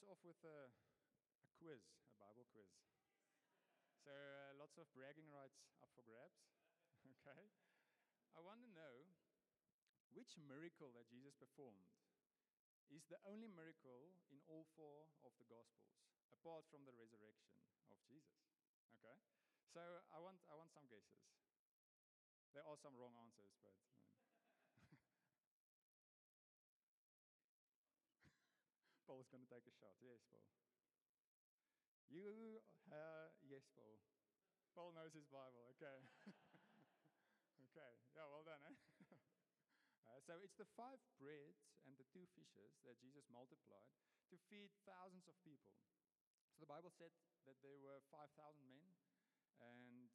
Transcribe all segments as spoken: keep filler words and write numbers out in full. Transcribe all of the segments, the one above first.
us off with a, a quiz, a Bible quiz. So uh, lots of bragging rights up for grabs. Okay. I want to know which miracle that Jesus performed is the only miracle in all four of the Gospels, apart from the resurrection of Jesus. Okay. So I want I want some guesses. There are some wrong answers, but um. Paul's going to take a shot. Yes, Paul. You, uh, yes, Paul. Paul knows his Bible. Okay. Okay. Yeah, well done, eh? Uh, so it's the five breads and the two fishes that Jesus multiplied to feed thousands of people. So the Bible said that there were five thousand men, and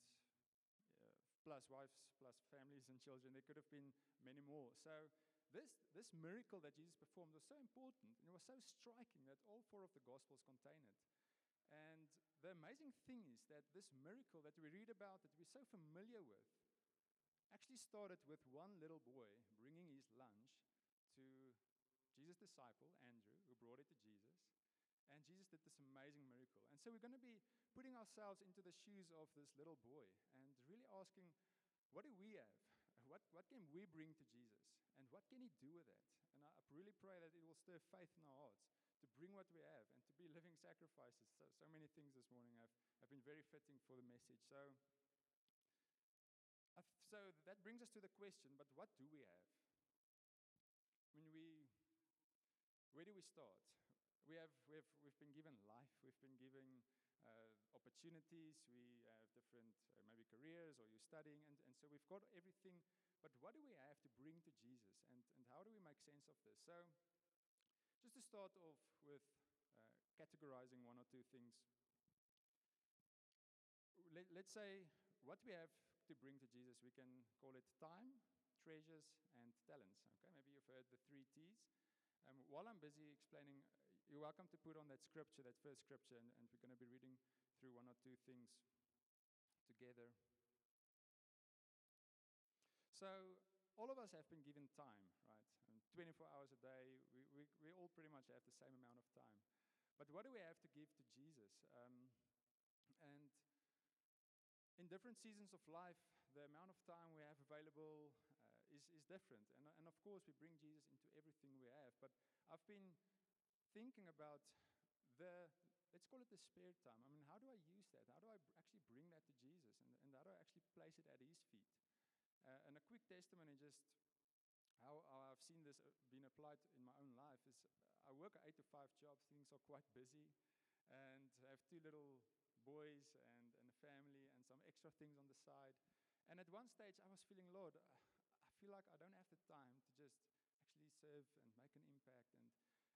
uh, plus wives, plus families and children. There could have been many more. So this, this miracle that Jesus performed was so important, and it was so striking that all four of the Gospels contain it. And the amazing thing is that this miracle that we read about, that we're so familiar with, actually started with one little boy bringing his lunch to Jesus' disciple, Andrew, who brought it to Jesus. And Jesus did this amazing miracle. And so we're going to be putting ourselves into the shoes of this little boy and really asking, what do we have? What, what can we bring to Jesus? And what can he do with that? And I really pray that it will stir faith in our hearts to bring what we have and to be living sacrifices. So, so many things this morning have, have been very fitting for the message. So, I've, so that brings us to the question, but what do we have? I mean, we, where do we start? We have, we have, we've been given life, we've been given uh, opportunities, we have different, uh, maybe careers, or you're studying, and, and so we've got everything, but what do we have to bring to Jesus, and, and how do we make sense of this? So, just to start off with uh, categorizing one or two things, Let, let's say what we have to bring to Jesus, we can call it time, treasures, and talents. Okay, maybe you've heard the three T's. Um, while I'm busy explaining, you're welcome to put on that scripture, that first scripture, and, and we're going to be reading through one or two things together. So all of us have been given time, right? And twenty-four hours a day, we, we, we all pretty much have the same amount of time. But what do we have to give to Jesus? Um, and in different seasons of life, the amount of time we have available uh, is, is different. And, and of course, we bring Jesus into everything we have. But I've been thinking about the, let's call it the spare time. I mean, how do I use that? How do I b- actually bring that to Jesus? And, and how do I actually place it at his feet? Uh, and a quick testimony, just how, how I've seen this uh, being applied in my own life, is I work an eight to five job. Things are quite busy. And I have two little boys and, and a family and some extra things on the side. And at one stage, I was feeling, Lord, I feel like I don't have the time to just actually serve and make an impact. And,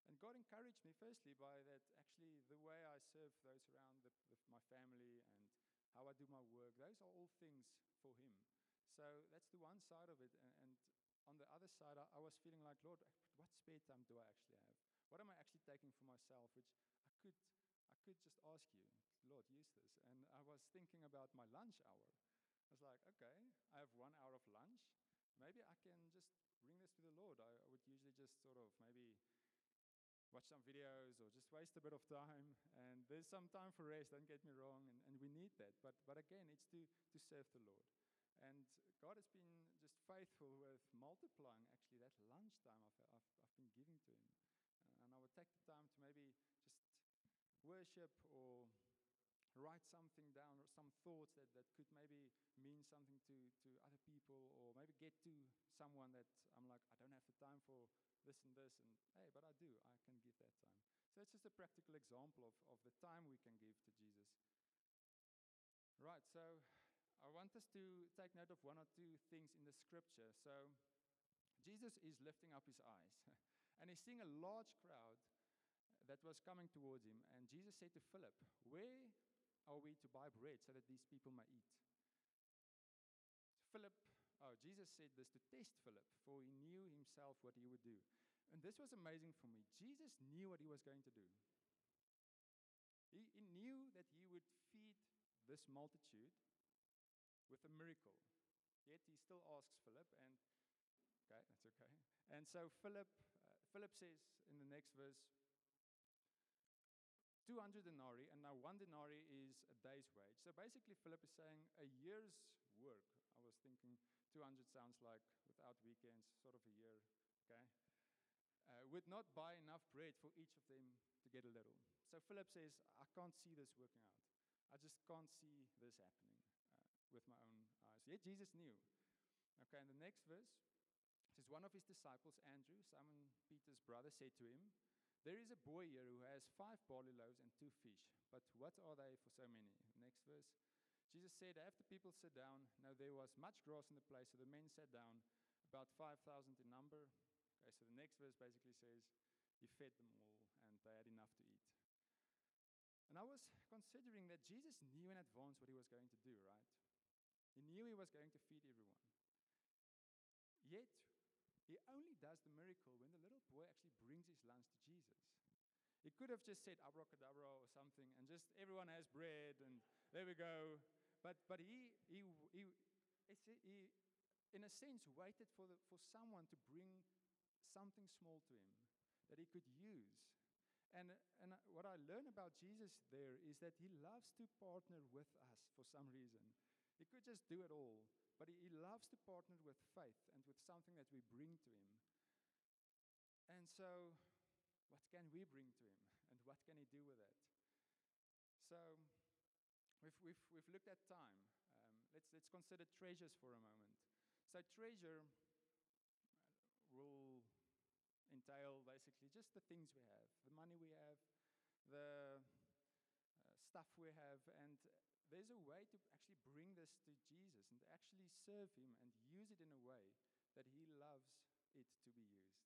and God encouraged me, firstly, by that actually the way I serve those around the, the, my family and how I do my work, those are all things for him. So that's the one side of it. And, and on the other side, I, I was feeling like, Lord, what spare time do I actually have? What am I actually taking for myself, which I could I could just ask you, Lord, use this. And I was thinking about my lunch hour. I was like, okay, I have one hour of lunch. Maybe I can just bring this to the Lord. I, I would usually just sort of maybe watch some videos or just waste a bit of time. And there's some time for rest, don't get me wrong, and, and we need that. But but again, it's to, to serve the Lord. And God has been just faithful with multiplying actually that lunchtime I've, I've, I've been giving to him. And I would take the time to maybe just worship or write something down or some thoughts that, that could maybe mean something to, to other people, or maybe get to someone that I'm like, I don't have the time for this and this, and hey, but I do, I can give that time. So that's just a practical example of, of the time we can give to Jesus. Right, so I want us to take note of one or two things in the scripture. So Jesus is lifting up his eyes and he's seeing a large crowd that was coming towards him, and Jesus said to Philip, where are we to buy bread so that these people may eat? Philip, oh, Jesus said this to test Philip, for he knew himself what he would do. And this was amazing for me. Jesus knew what he was going to do. He, he knew that he would feed this multitude with a miracle. Yet he still asks Philip, and okay, that's okay. And so Philip, uh, Philip says in the next verse, two hundred denarii, and now one denarii is a day's wage. So basically, Philip is saying a year's work. I was thinking two hundred sounds like, without weekends, sort of a year, okay? Uh, would not buy enough bread for each of them to get a little. So Philip says, I can't see this working out. I just can't see this happening uh, with my own eyes. Yet Jesus knew. Okay, in the next verse, it says, one of his disciples, Andrew, Simon Peter's brother, said to him, there is a boy here who has five barley loaves and two fish, but what are they for so many? Next verse. Jesus said, have the people sit down. Now there was much grass in the place, so the men sat down, about five thousand in number. Okay, so the next verse basically says, he fed them all, and they had enough to eat. And I was considering that Jesus knew in advance what he was going to do, right? He knew he was going to feed everyone. Yet, he only does the miracle when the little boy actually brings his lunch to Jesus. He could have just said abracadabra or something, and just everyone has bread, and there we go. But but he he he, he in a sense waited for the, for someone to bring something small to him that he could use. And, and what I learn about Jesus there is that he loves to partner with us for some reason. He could just do it all, but he, he loves to partner with faith and with something that we bring to him. And so, what can we bring to him, and what can he do with it? So, we've, we've, we've looked at time. Um, let's, let's consider treasures for a moment. So, treasure will entail basically just the things we have, the money we have, the uh, stuff we have, and there's a way to actually bring this to Jesus and actually serve him and use it in a way that he loves it to be used,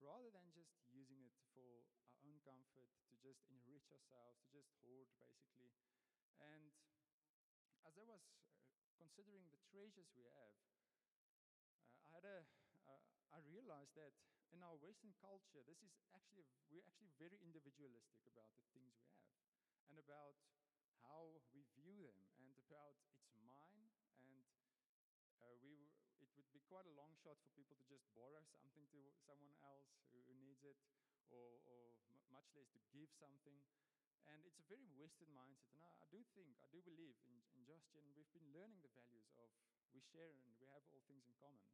rather than just using it for our own comfort, to just enrich ourselves, to just hoard basically. And as I was uh, considering the treasures we have, Uh, I had a, uh, I realized that in our Western culture, this is actually, a, we're actually very individualistic about the things we have and about how we view them and about it's mine, and uh, we w it would be quite a long shot for people to just borrow something to someone else who, who needs it, or, or m much less to give something. And it's a very Western mindset, and I, I do think, I do believe in, in JustGen, we've been learning the values of we share and we have all things in common.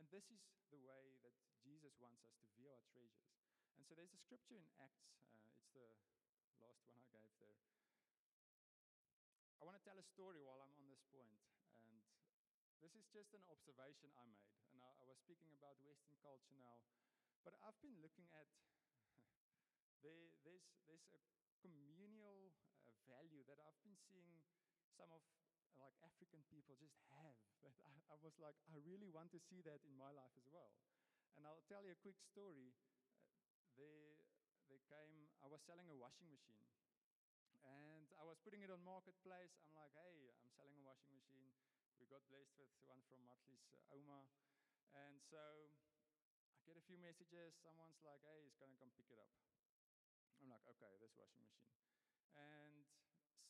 And this is the way that Jesus wants us to view our treasures. And so there's a scripture in Acts, uh, it's the last one I gave there. I want to tell a story while I'm on this point, and this is just an observation I made, and I, I was speaking about Western culture now, but I've been looking at, there, there's, there's a communal uh, value that I've been seeing some of like African people just have. That I, I was like, I really want to see that in my life as well. And I'll tell you a quick story. Uh, they, they came, I was selling a washing machine, and I was putting it on Marketplace. I'm like, hey, I'm selling a washing machine. We got blessed with one from Marley's, uh, Omar. And so I get a few messages. Someone's like, hey, he's gonna come pick it up. I'm like, okay, this washing machine. And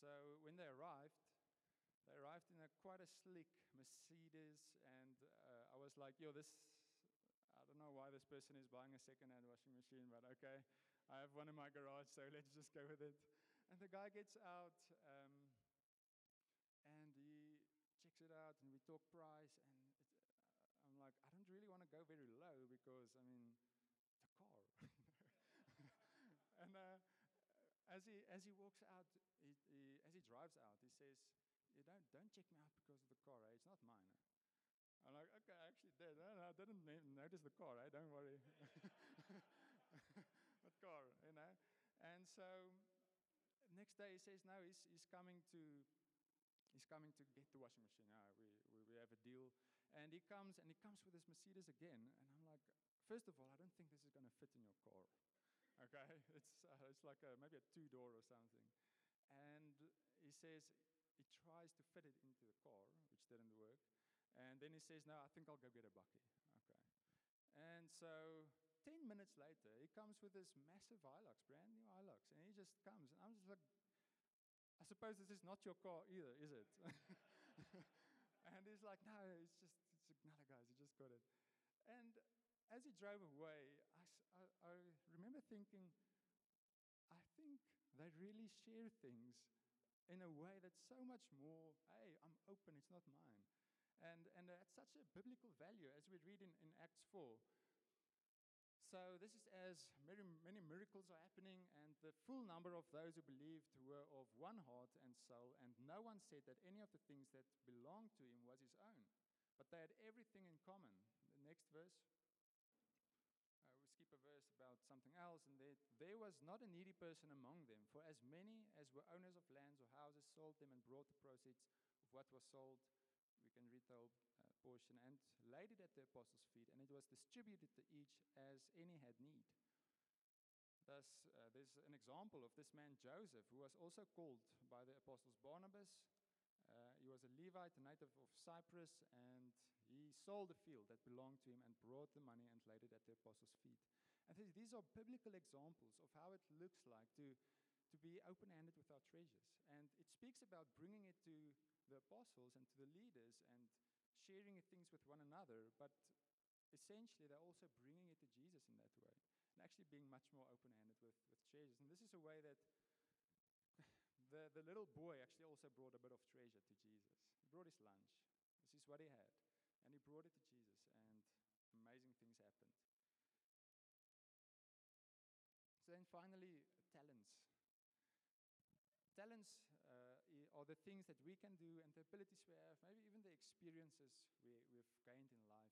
so when they arrived, they arrived in a quite a slick Mercedes, and uh, I was like, yo, this, I don't know why this person is buying a second-hand washing machine, but okay, I have one in my garage, so let's just go with it. And the guy gets out, um, and he checks it out, and we talk price, and it, uh, I'm like, I don't really want to go very low, because, I mean, it's a car. And uh, as he as he walks out, he, he, as he drives out, he says, "You don't don't check me out because of the car. Eh? It's not mine." Eh? I'm like, "Okay, I actually did. No, no, I didn't notice the car. Eh? Don't worry." What car? You know. And so next day he says, "No, he's he's coming to he's coming to get the washing machine. Ah, we, we we have a deal." And he comes and he comes with his Mercedes again, and I'm like, first of all, I don't think this is going to fit in your car. Okay, it's uh, it's like a, maybe a two-door or something. And he says, he tries to fit it into the car, which didn't work. And then he says, no, I think I'll go get a bucket. Okay. And so ten minutes later, he comes with this massive Hilux, brand new Hilux. And he just comes, and I'm just like, I suppose this is not your car either, is it? And he's like, no, it's just, it's another guy's, he just got it. And as he drove away, I, I, I remember thinking, I think they they really share things in a way that's so much more, hey, I'm open, it's not mine. And and that's such a biblical value, as we read in, in Acts four. So this is as many, many miracles are happening, and the full number of those who believed were of one heart and soul, and no one said that any of the things that belonged to him was his own. But they had everything in common. The next verse. Uh, we skip a verse about something else, and there, there was not a needy person among them, for as many as were owners of lands or houses sold them and brought the proceeds of what was sold. We can read the whole uh, portion, and laid it at the apostles' feet, and it was distributed to each as any had need. Thus, uh, there's an example of this man Joseph, who was also called by the apostles Barnabas. Uh, he was a Levite, a native of Cyprus, and he sold a field that belonged to him and brought the money and laid it at the apostles' feet. And th- these are biblical examples of how it looks like to, to be open-handed with our treasures. And it speaks about bringing it to the apostles and to the leaders and sharing things with one another, but essentially they're also bringing it to Jesus in that way and actually being much more open-handed with, with treasures. And this is a way that the, the little boy actually also brought a bit of treasure to Jesus. He brought his lunch. This is what he had. And he brought it to Jesus, and amazing things happened. So then finally, talents. Talents uh, are the things that we can do and the abilities we have, maybe even the experiences we, we've gained in life.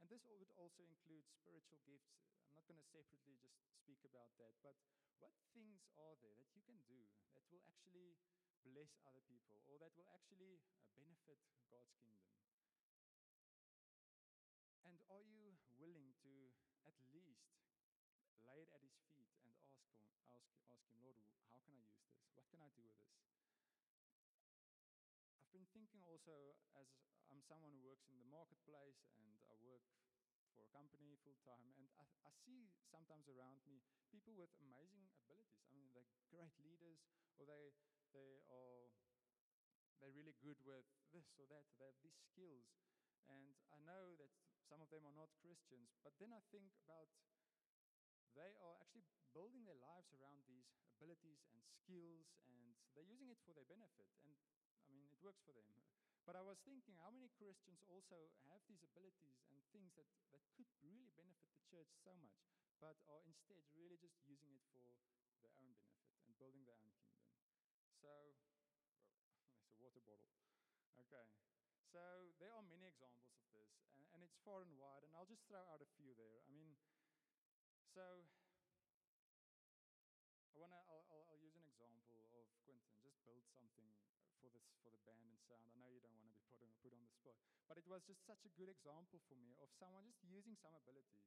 And this would also include spiritual gifts. I'm not going to separately just speak about that, but what things are there that you can do that will actually bless other people or that will actually uh, benefit God's kingdom? And are you willing to at least lay it at his feet and ask him, ask, ask him, Lord, how can I use this? What can I do with this? I've been thinking also, as I'm someone who works in the marketplace and I work for a company full-time, and I, I see sometimes around me people with amazing abilities. I mean, they're great leaders, or they, they are, they're really good with this or that. They have these skills. And I know that some of them are not Christians, but then I think about they are actually building their lives around these abilities and skills, and they're using it for their benefit. And, I mean, it works for them. But I was thinking, how many Christians also have these abilities and things that, that could really benefit the church so much, but are instead really just using it for their own benefit and building their own kingdom? So, well, there's a water bottle. Okay. So there are many examples of this, and, and it's far and wide, and I'll just throw out a few there. I mean, so I wanna, I'll, I'll use an example of Quentin. Just build something for this, for the band and sound. I know you don't want to be put on, put on the spot, but it was just such a good example for me of someone just using some abilities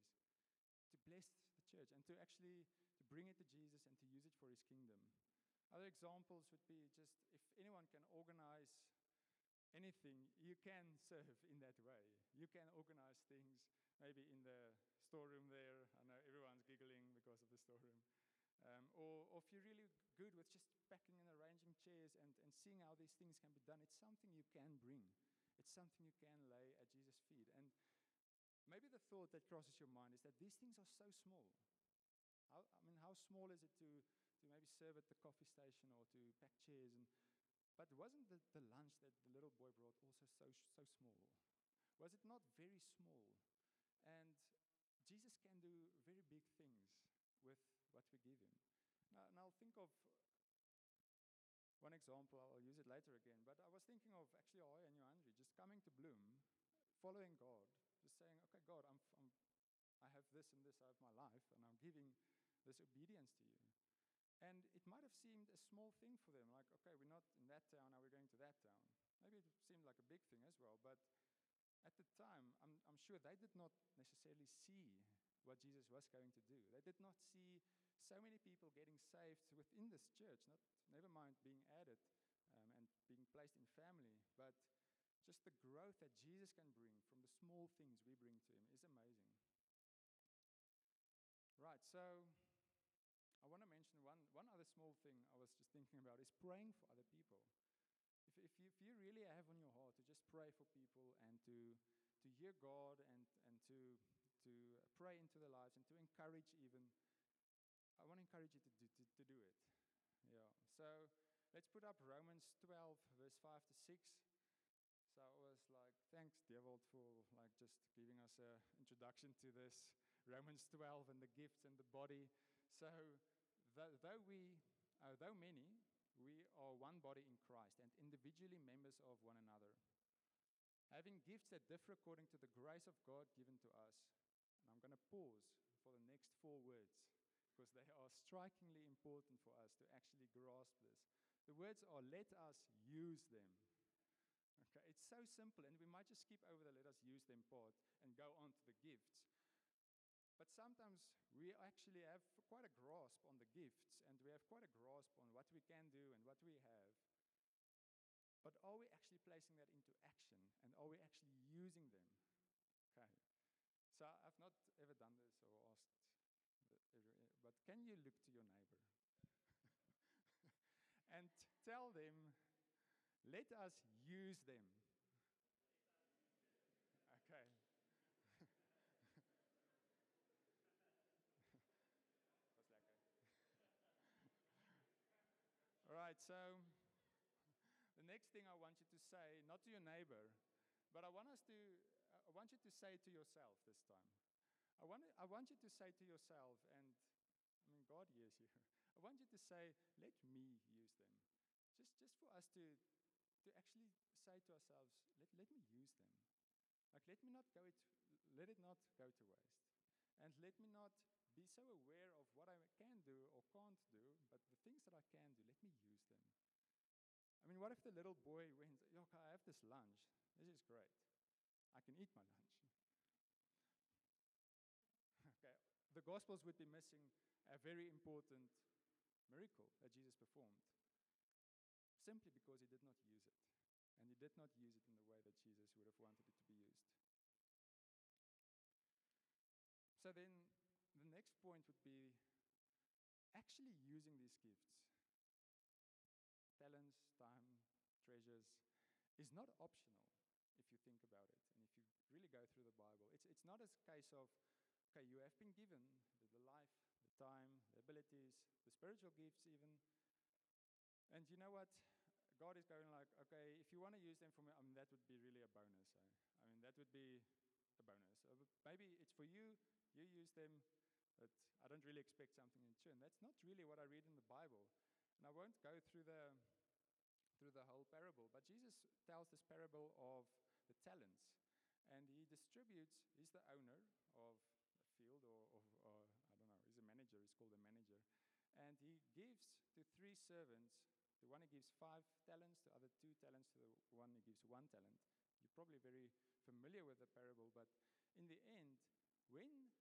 to bless the church and to actually to bring it to Jesus and to use it for his kingdom. Other examples would be just if anyone can organize anything, you can serve in that way. You can organize things, maybe in the storeroom there. I know everyone's giggling because of the storeroom. Um, or, or if you're really good with just packing and arranging chairs and, and seeing how these things can be done, it's something you can bring. It's something you can lay at Jesus' feet. And maybe the thought that crosses your mind is that these things are so small. How, I mean, how small is it to, to maybe serve at the coffee station or to pack chairs? And But wasn't the, the lunch that the little boy brought also so so small? Was it not very small? And Jesus can do very big things with what we give him. Now, now I'll think of one example. I'll use it later again. But I was thinking of actually I and you, Andrew, just coming to Bloem, following God, just saying, okay, God, I'm, I'm I have this and this. I have my life, and I'm giving this obedience to you. And it might have seemed a small thing for them, like, okay, we're not in that town, now we're going to that town. Maybe it seemed like a big thing as well, but at the time, I'm, I'm sure they did not necessarily see what Jesus was going to do. They did not see so many people getting saved within this church, not, never mind being added um, and being placed in family, but just the growth that Jesus can bring from the small things we bring to him is amazing. Right, so I want to mention one, one other small thing I was just thinking about is praying for other people. If, if, you, if you really have on your heart to just pray for people and to to hear God and, and to to pray into their lives and to encourage even, I want to encourage you to do, to, to do it. Yeah, let's put up Romans twelve, verse five to six. So I was like, thanks, Devolt, for like just giving us an introduction to this. Romans twelve and the gifts and the body. So th- though we, uh, though many, we are one body in Christ and individually members of one another, having gifts that differ according to the grace of God given to us. And I'm going to pause for the next four words because they are strikingly important for us to actually grasp this. The words are, let us use them. Okay, it's so simple, and we might just skip over the let us use them part and go on to the gifts. But sometimes we actually have quite a grasp on the gifts, and we have quite a grasp on what we can do and what we have. But are we actually placing that into action, and are we actually using them? Okay. So I've not ever done this or asked, but can you look to your neighbor and tell them, let us use them. Okay. What's that? All right, so the next thing I want you to say, not to your neighbor, but I want us to, I want you to say to yourself this time. I want, I want you to say to yourself, and I mean, God hears you. I want you to say, let me use them. Just, just for us to, to actually say to ourselves, let, let me use them. Like, let me not go it, let it not go to waste. And let me not be so aware of what I can do or can't do, but the things that I can do, let me use them. I mean, what if the little boy went, okay, I have this lunch. This is great. I can eat my lunch. Okay, the Gospels would be missing a very important miracle that Jesus performed, simply because he did not use it. And he did not use it in the way that Jesus would have wanted it to be used. So then the next point would be actually using these gifts. Talents, time, treasures is not optional if you think about it. And if you really go through the Bible, it's, it's not a case of, okay, you have been given the life, the time, the abilities, the spiritual gifts even. And you know what? God is going like, okay, if you want to use them for me, I mean, that would be really a bonus. Eh? I mean, that would be a bonus. Maybe it's for you, you use them, but I don't really expect something in return. That's not really what I read in the Bible. And I won't go through the, through the whole parable, but Jesus tells this parable of the talents. And he distributes, he's the owner of a field, or, or, or I don't know, he's a manager, he's called a manager. And he gives to three servants. The one who gives five talents, the other two talents, to the one who gives one talent. You're probably very familiar with the parable, but in the end, when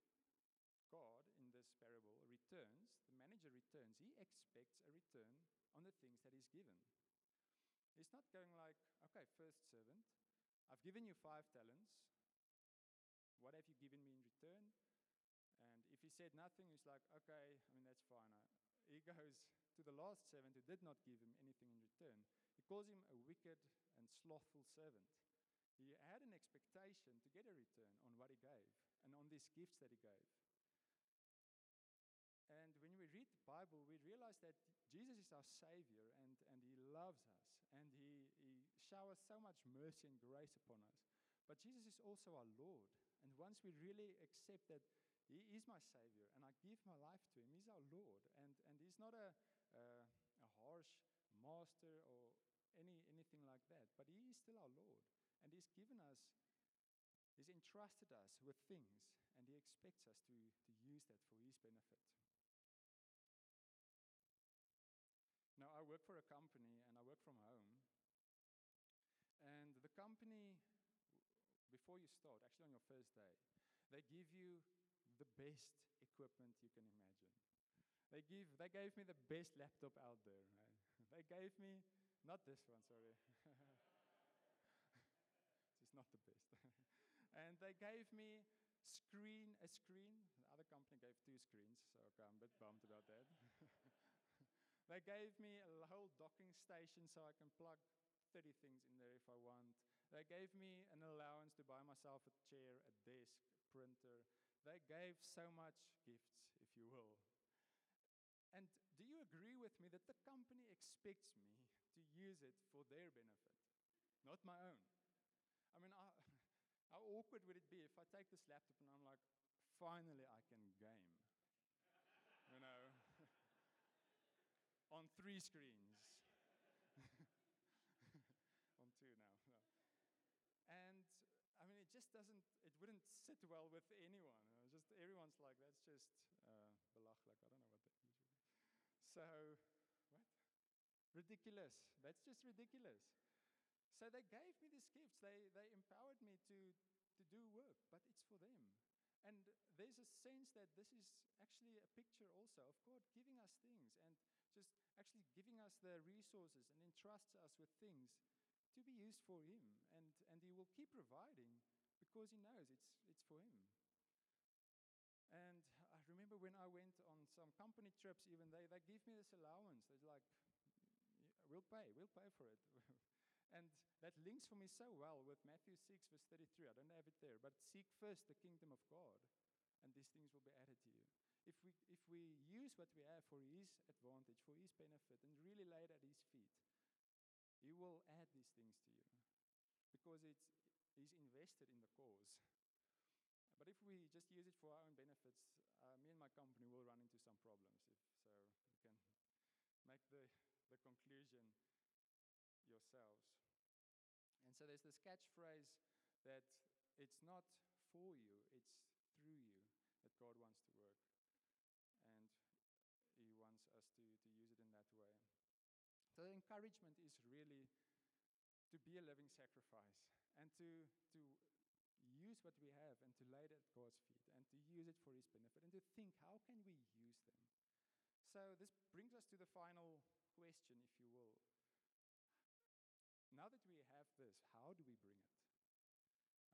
God, in this parable, returns, the manager returns, he expects a return on the things that he's given. He's not going like, okay, first servant, I've given you five talents. What have you given me in return? And if he said nothing, he's like, okay, I mean, that's fine. I, he goes to the last servant who did not give him anything in return. He calls him a wicked and slothful servant. He had an expectation to get a return on what he gave and on these gifts that he gave. And when we read the Bible, we realize that Jesus is our Savior, and, and he loves us, and he, he showers so much mercy and grace upon us. But Jesus is also our Lord. And once we really accept that He is my Savior, and I give my life to Him. He's our Lord, and, and He's not a, uh, a harsh master or any anything like that, but He is still our Lord, and He's given us, He's entrusted us with things, and He expects us to, to use that for His benefit. Now, I work for a company, and I work from home, and the company, before you start, actually on your first day, they give you the best equipment you can imagine. They give, they gave me the best laptop out there. Right? They gave me, not this one, sorry. It's not the best. And they gave me screen, a screen. The other company gave two screens, so okay, I'm a bit bummed about that. They gave me a whole docking station so I can plug thirty things in there if I want. They gave me an allowance to buy myself a chair, a desk, a printer. They gave so much gifts, if you will. And do you agree with me that the company expects me use it for their benefit, not my own. I mean, I, how awkward would it be if I take this laptop and I'm like, finally I can game, you know, on three screens, on two now. No. And I mean, it just doesn't, it wouldn't sit well with anyone. It was just, everyone's like, that's just, uh, belachelijk, I don't know what that is. So, what? Ridiculous. That's just ridiculous. So they gave me these gifts. They they empowered me to, to do work, but it's for them. And there's a sense that this is actually a picture also of God giving us things and just actually giving us the resources and entrusts us with things to be used for Him. And, and He will keep providing because He knows it's it's for Him. And I remember when I went on some company trips, even they, they gave me this allowance. They're like, we'll pay, we'll pay for it. And that links for me so well with Matthew six, verse thirty-three. I don't have it there, but seek first the kingdom of God, and these things will be added to you. If we if we use what we have for His advantage, for His benefit, and really lay it at His feet, He will add these things to you, because it's He's invested in the cause. But if we just use it for our own benefits, uh, me and my company will run into some problems. If, so you can make the, the conclusion yourselves. And so there's this catchphrase that it's not for you, it's through you that God wants to work. And He wants us to, to use it in that way. So the encouragement is really to be a living sacrifice and to to use what we have and to lay it at God's feet and to use it for His benefit and to think, how can we use them? So this brings us to the final question, if you will. Now that we have this, how do we bring it?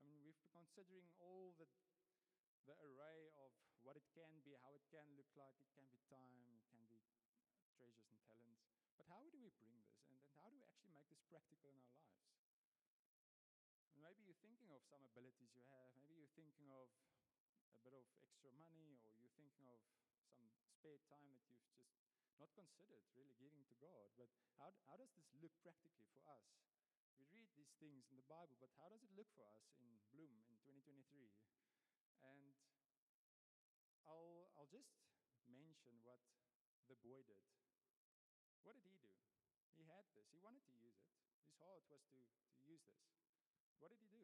I mean, we've been considering all the the array of what it can be, how it can look like, it can be time, it can be treasures and talents. But how do we bring this? And, and how do we actually make this practical in our lives? Maybe you're thinking of some abilities you have. Maybe you're thinking of a bit of extra money, or you're thinking of some spare time that you've just not considered really giving to God. But how, how does this look practically for us? We read these things in the Bible, but how does it look for us in Bloem in twenty twenty-three? And I'll, I'll just mention what the boy did. What did he do? He had this. He wanted to use it. His heart was to, to use this. What did he do?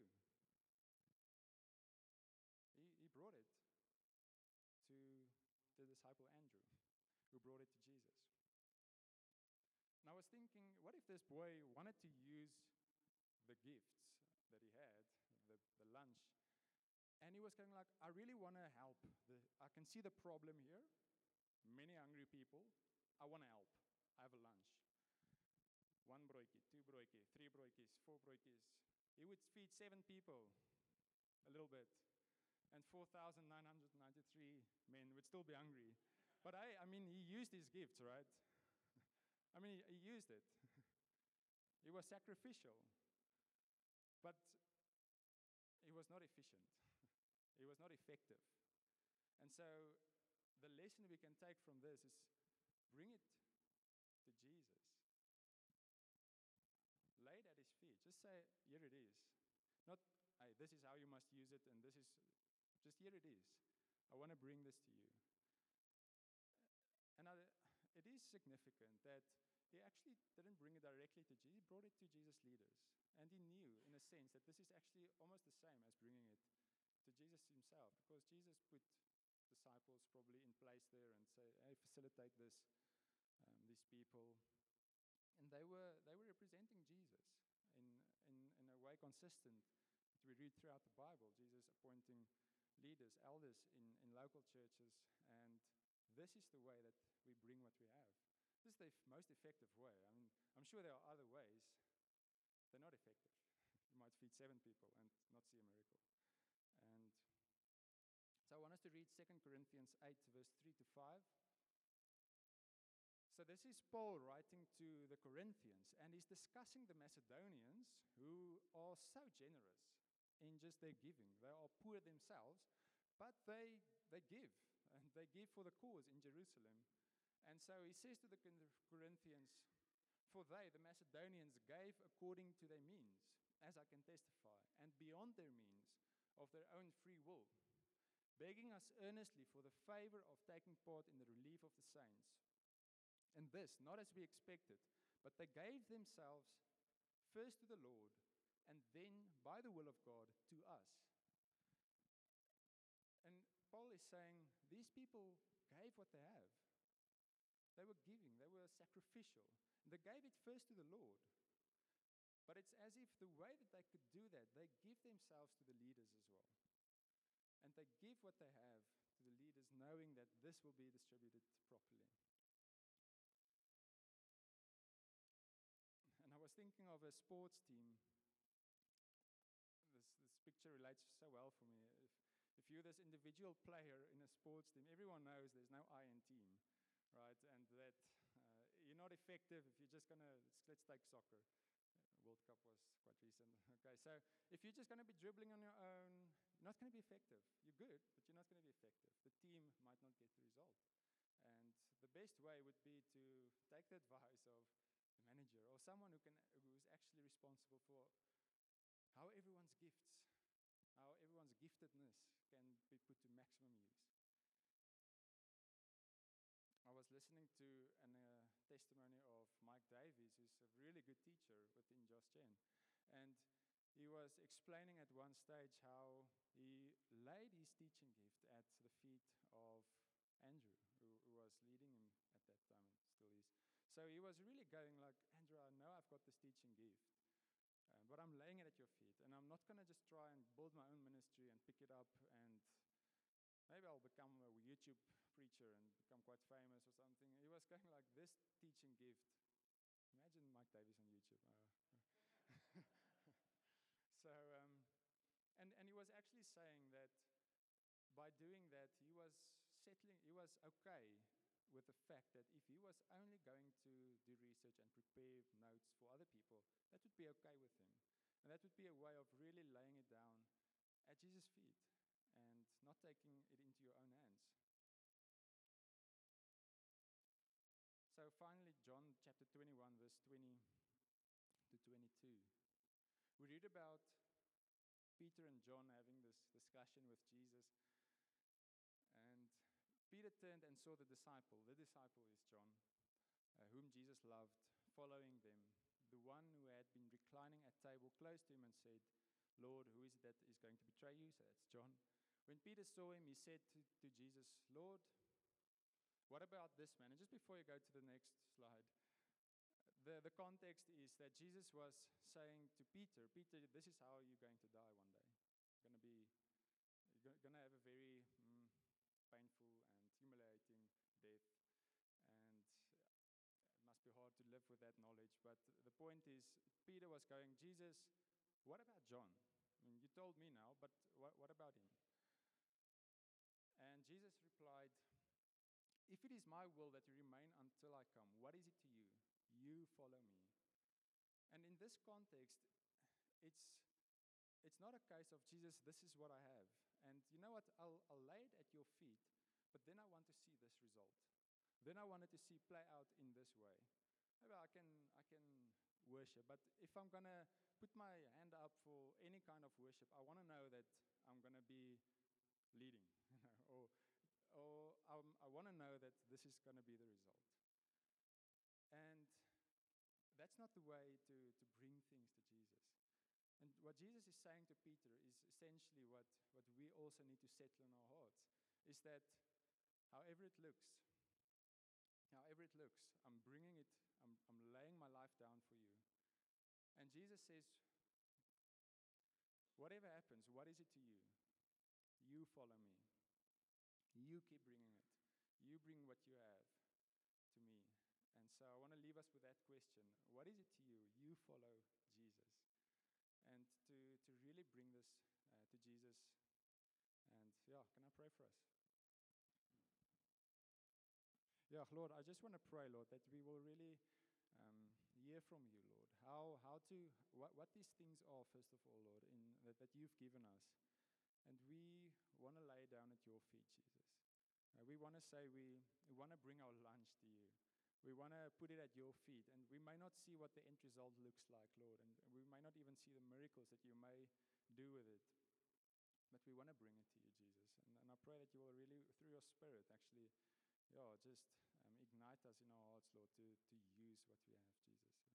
He, he brought it to the disciple Andrew, who brought it to Jesus. And I was thinking, what if this boy wanted to use the gifts that he had, the, the lunch, and he was kind of like, I really want to help. The, I can see the problem here. Many hungry people. I want to help. I have a lunch. One broekie, two broekie, three broekies, four broekies. He would feed seven people, a little bit, and four thousand nine hundred ninety-three men would still be hungry. But I, I mean, he used his gifts, right? I mean, he, he used it. He was sacrificial, but he was not efficient. He was not effective. And so the lesson we can take from this is bring it to Jesus. Lay it at His feet. Just say, here it is. Not, hey, this is how you must use it, and this is, just here it is. I want to bring this to you. And I, it is significant that he actually didn't bring it directly to Jesus. He brought it to Jesus' leaders. And he knew, in a sense, that this is actually almost the same as bringing it to Jesus himself, because Jesus put disciples probably in place there and say, hey, facilitate this, um, these people. And they were they were representing Jesus in, in, in a way consistent that we read throughout the Bible, Jesus appointing leaders, elders in, in local churches. And this is the way that we bring what we have. This is the f- most effective way. I mean, I'm sure there are other ways. They're not effective. You might feed seven people and not see a miracle. And so I want us to read Second Corinthians eight, verse three to five. So this is Paul writing to the Corinthians, and he's discussing the Macedonians who are so generous in just their giving. They are poor themselves, but they they give, and they give for the cause in Jerusalem. And so he says to the Corinthians, For they, the Macedonians, gave according to their means, as I can testify, and beyond their means, of their own free will, begging us earnestly for the favor of taking part in the relief of the saints. And this, not as we expected, but they gave themselves first to the Lord, and then, by the will of God, to us. And Paul is saying, these people gave what they have. They were giving, they were sacrificial. They gave it first to the Lord. But it's as if the way that they could do that, they give themselves to the leaders as well. And they give what they have to the leaders, knowing that this will be distributed properly. And I was thinking of a sports team. This this picture relates so well for me. If, if you're this individual player in a sports team, everyone knows there's no I in team, right? And that uh, you're not effective if you're just going to, let's take soccer. World Cup was quite recent. Okay, so if you're just going to be dribbling on your own, you're not going to be effective. You're good, but you're not going to be effective. The team might not get the result. And the best way would be to take the advice of the manager or someone who can, who's actually responsible for how everyone's gifts, how everyone's giftedness can be put to maximum use. I was listening to a uh, testimony of Mike Davies, who's a really good teacher within JustGen, and he was explaining at one stage how he laid his teaching gift at the feet of Andrew, who, who was leading him at that time, and still is. So he was really going like, Andrew, I know I've got this teaching gift, Um, but I'm laying it at your feet, and I'm not going to just try and build my own ministry and pick it up, and maybe I'll become a YouTube preacher and become quite famous or something. He was going like, this teaching gift. Imagine Mike Davies on YouTube. Uh, so, um, and, and he was actually saying that by doing that, he was settling, he was okay with the fact that if he was only going to do research and prepare notes for other people, that would be okay with him. And that would be a way of really laying it down at Jesus' feet and not taking it into your own hands. So finally, John chapter twenty-one, verse twenty to twenty-two. We read about Peter and John having this discussion with Jesus. And Peter turned and saw the disciple. The disciple is John, uh, whom Jesus loved, following them, the one who had been reclining at table close to him, and said, Lord, who is it that is going to betray you? So that's John. When Peter saw him, he said to, to Jesus, Lord, what about this man? And just before you go to the next slide, the, the context is that Jesus was saying to Peter, Peter, this is how you're going to die one day. You're going to be, you're going to have a very mm, painful and humiliating death. And it must be hard to live with that knowledge. But the point is, Peter was going, Jesus, what about John? I mean, you told me now, but wh- what about him? And Jesus replied, if it is my will that you remain until I come, what is it to you? You follow me. And in this context, it's it's not a case of, Jesus, this is what I have. And you know what? I'll, I'll lay it at your feet, but then I want to see this result. Then I wanted to see play out in this way. Maybe I can, I can worship, but if I'm going to put my hand up for any kind of worship, I want to know that I'm going to be leading, you know, or, or um, I want to know that this is going to be the result. And that's not the way to, to bring things to Jesus. And what Jesus is saying to Peter is essentially what, what we also need to settle in our hearts, is that however it looks, however it looks, I'm bringing it, I'm, I'm laying my life down for you. And Jesus says, whatever happens, what is it to you? You follow me. You keep bringing it. You bring what you have to me. And so I want to leave us with that question. What is it to you? You follow Jesus. And to, to really bring this uh, to Jesus. And yeah, can I pray for us? Yeah, Lord, I just want to pray, Lord, that we will really um, hear from you, Lord. How how to what, what these things are, first of all, Lord, in that, that you've given us. And we want to lay down at your feet, Jesus. Uh, we want to say we, we want to bring our lunch to you. We want to put it at your feet. And we may not see what the end result looks like, Lord. And we may not even see the miracles that you may do with it. But we want to bring it to you, Jesus. And, and I pray that you will really, through your Spirit, actually, yeah, just um, ignite us in our hearts, Lord, to, to use what we have, Jesus.